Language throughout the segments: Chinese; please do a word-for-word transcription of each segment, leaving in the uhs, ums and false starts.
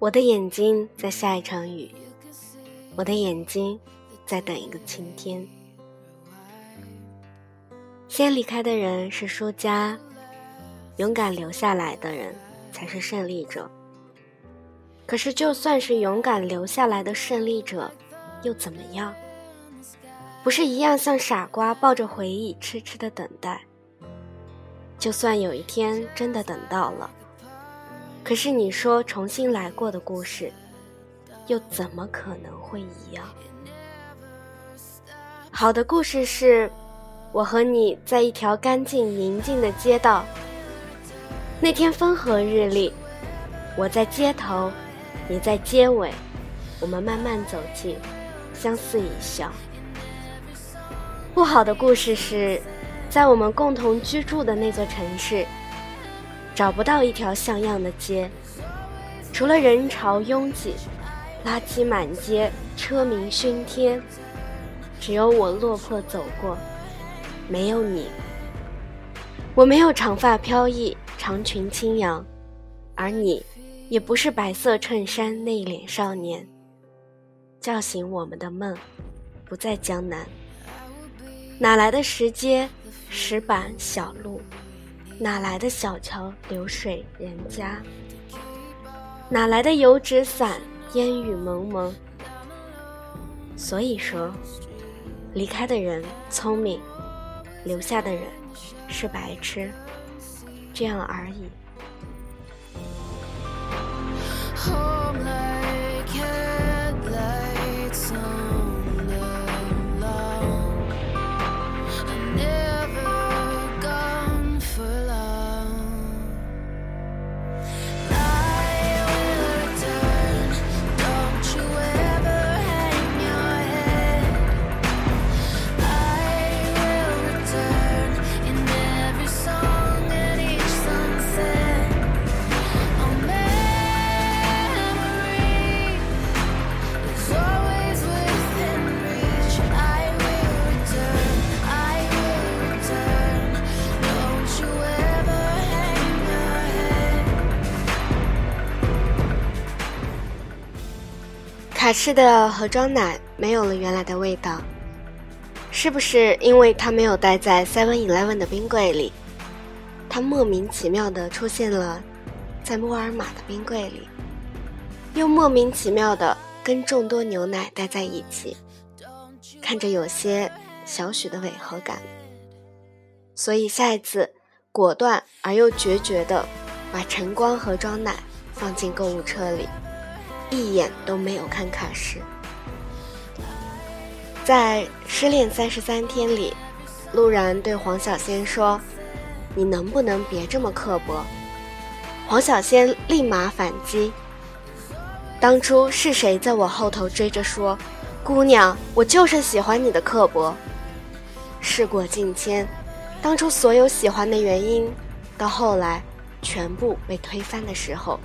我的眼睛在下一场雨，我的眼睛在等一个晴天。先离开的人是输家，勇敢留下来的人才是胜利者。可是就算是勇敢留下来的胜利者又怎么样？不是一样像傻瓜抱着回忆痴痴的等待？就算有一天真的等到了，可是你说重新来过的故事又怎么可能会一样？好的故事是我和你在一条干净宁静的街道，那天风和日丽，我在街头，你在街尾，我们慢慢走近，相视一笑。不好的故事是在我们共同居住的那座城市，找不到一条像样的街，除了人潮拥挤，垃圾满街，车鸣喧天，只有我落魄走过，没有你。我没有长发飘逸，长裙轻扬，而你也不是白色衬衫内敛少年。叫醒我们的梦不在江南，哪来的石阶石板小路？哪来的小桥流水人家？哪来的油纸伞烟雨蒙蒙？所以说离开的人聪明，留下的人是白痴，这样而已。卡式的盒装奶没有了原来的味道，是不是因为它没有待在 seven eleven 的冰柜里？它莫名其妙地出现了在沃尔玛的冰柜里，又莫名其妙地跟众多牛奶待在一起，看着有些小许的违和感。所以下一次果断而又决绝地把晨光盒装奶放进购物车里，一眼都没有看卡诗。在失恋三十三天里，陆然对黄小仙说：“你能不能别这么刻薄？”黄小仙立马反击：“当初是谁在我后头追着说，姑娘，我就是喜欢你的刻薄。”事过境迁，当初所有喜欢的原因，到后来全部被推翻的时候，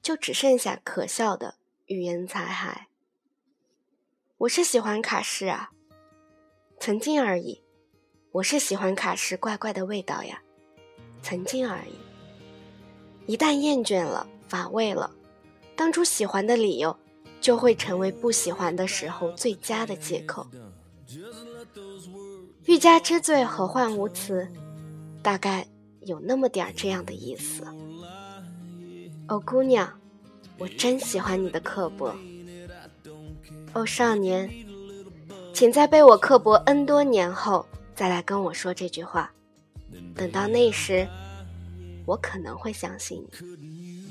就只剩下可笑的语言残骸。我是喜欢卡诗啊，曾经而已。我是喜欢卡诗怪怪的味道呀，曾经而已。一旦厌倦了，乏味了，当初喜欢的理由就会成为不喜欢的时候最佳的借口。欲加之罪，何患无辞，大概有那么点这样的意思。哦，姑娘，我真喜欢你的刻薄。哦，少年，请在被我刻薄 N 多年后再来跟我说这句话，等到那时我可能会相信你。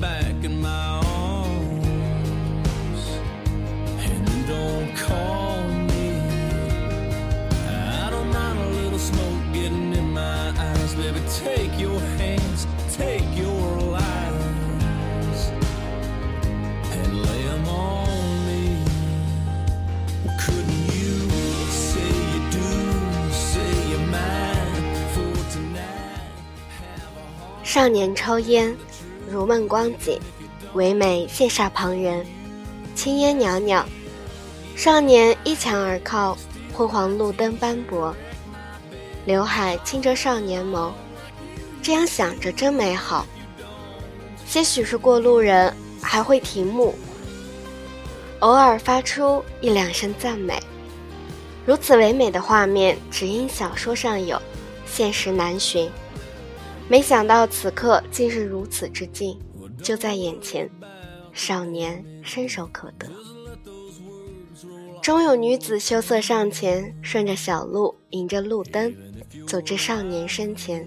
Back in my arms, and don't call 少年抽烟，如梦光景，唯美羡煞旁人，青烟袅袅。少年依墙而靠，昏黄路灯斑驳，刘海轻着少年眸，这样想着真美好。些许是过路人，还会停目，偶尔发出一两声赞美。如此唯美的画面，只因小说上有，现实难寻。没想到此刻竟是如此之近，就在眼前，少年伸手可得。终有女子羞涩上前，顺着小路，迎着路灯，走至少年身前。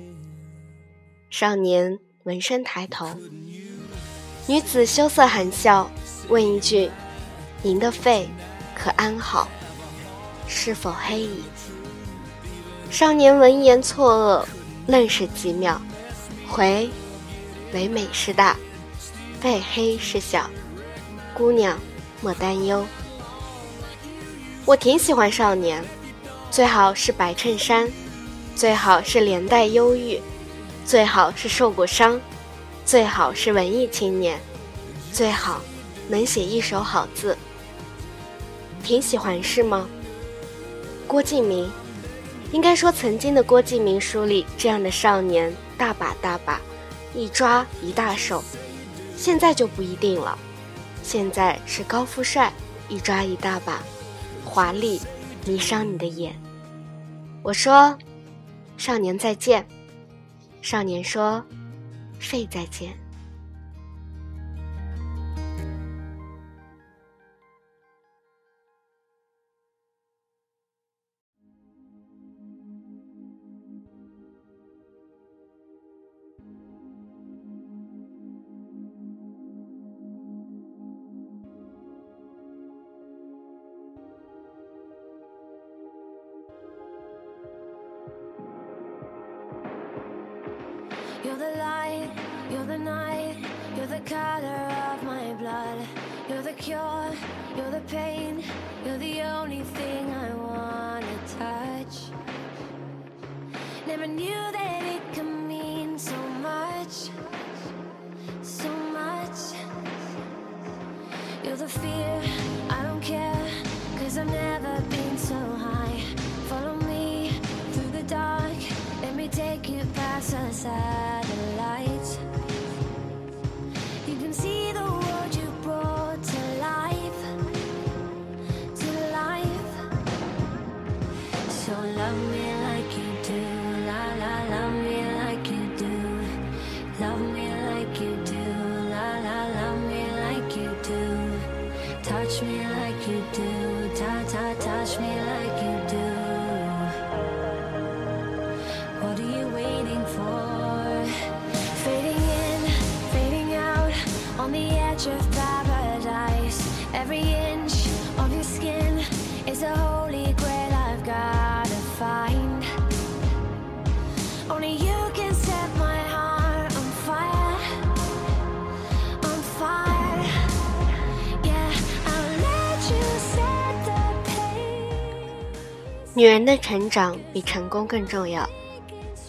少年闻声抬头，女子羞涩含笑，问一句：“您的肺可安好？是否黑矣？”少年闻言错愕，愣是几秒，回：“唯美是大，肺黑是小，姑娘莫担忧。”我挺喜欢少年，最好是白衬衫，最好是连带忧郁，最好是受过伤，最好是文艺青年，最好能写一手好字。挺喜欢是吗？郭敬明，应该说曾经的郭敬明书里这样的少年大把大把，一抓一大手。现在就不一定了，现在是高富帅，一抓一大把，华丽迷伤你的眼。我说：“少年再见。”少年说：“肺再见。”You're the light, you're the night, you're the color of my blood. You're the cure, you're the pain, you're the only thing I wanna touch. Never knew that it could mean so much, so much. You're the fear, I don't care, 'cause I've never been so high. Follow me through the dark, let me take you past the side.Touch me like you do, ta ta, touch me like you do. What are you waiting for? Fading in, fading out, on the edge of paradise. Every inch of your skin is a holy grail I've gotta find. Only you can set my heart on fire, on fire.女人的成长比成功更重要。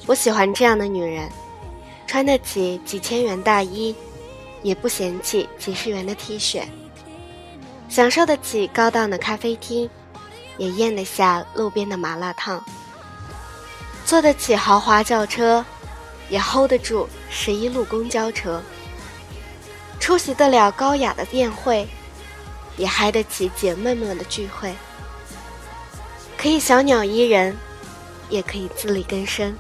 我喜欢这样的女人，穿得起几千元大衣，也不嫌弃几十元的 T 恤，享受得起高档的咖啡厅，也咽得下路边的麻辣烫，坐得起豪华轿车，也 hold 得住十一路公交车，出席得了高雅的宴会，也嗨得起姐妹们的聚会。可以小鸟依人，也可以自力更生。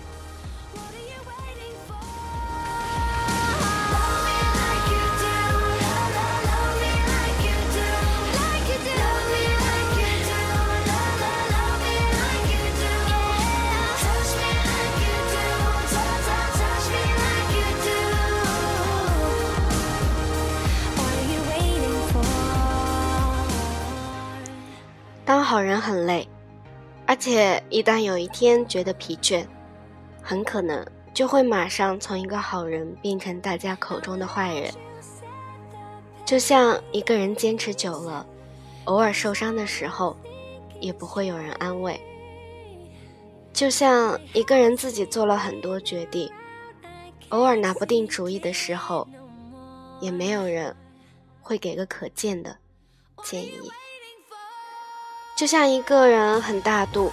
当好人很累，而且一旦有一天觉得疲倦，很可能就会马上从一个好人变成大家口中的坏人。就像一个人坚持久了，偶尔受伤的时候，也不会有人安慰。就像一个人自己做了很多决定，偶尔拿不定主意的时候，也没有人会给个可见的建议。就像一个人很大度，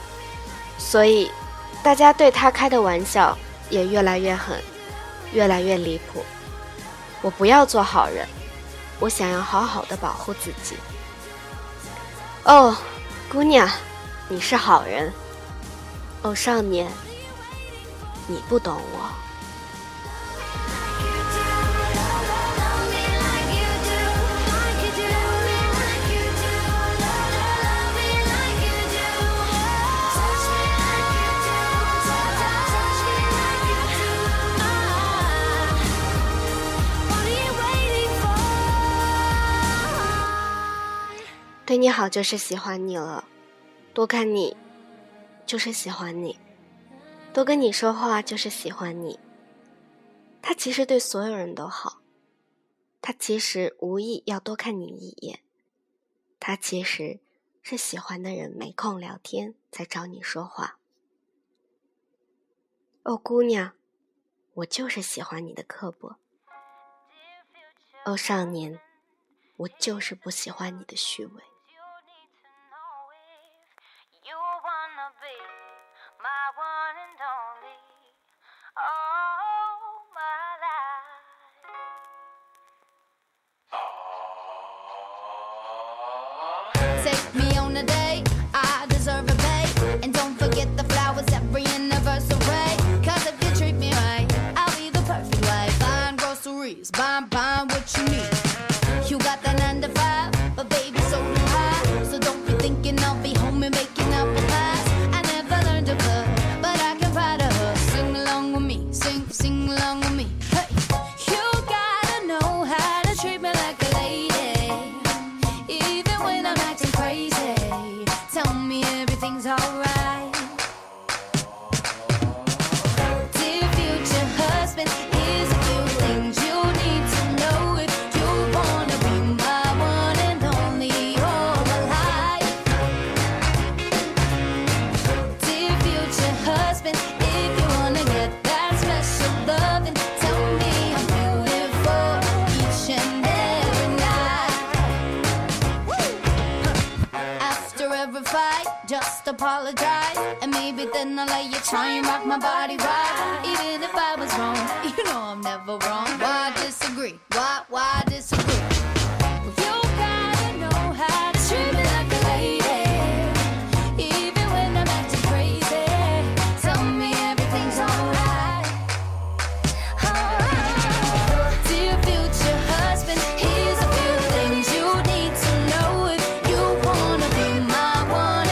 所以大家对他开的玩笑也越来越狠，越来越离谱。我不要做好人，我想要好好的保护自己。哦，姑娘，你是好人。哦，少年，你不懂我。对你好就是喜欢你了，多看你就是喜欢你，多跟你说话就是喜欢你。他其实对所有人都好，他其实无意要多看你一眼，他其实是喜欢的人没空聊天才找你说话。哦，姑娘，我就是喜欢你的刻薄。哦，少年，我就是不喜欢你的虚伪。Apologize, and maybe then I'll let you try and rock my body right. Even if I was wrong, you know I'm never wrong. Why disagree? Why, why disagree? You gotta know how to treat me like a lady, even when I'm acting crazy. Tell me everything's alright. Alright. Dear future husband, here's a few things you need to know if you wanna be my one.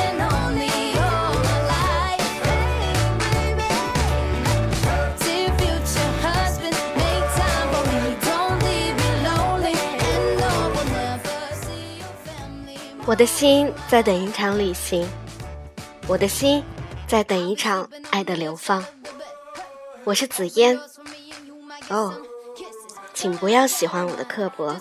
我的心在等一场旅行，我的心在等一场爱的流放。我是紫嫣，哦，请不要喜欢我的刻薄。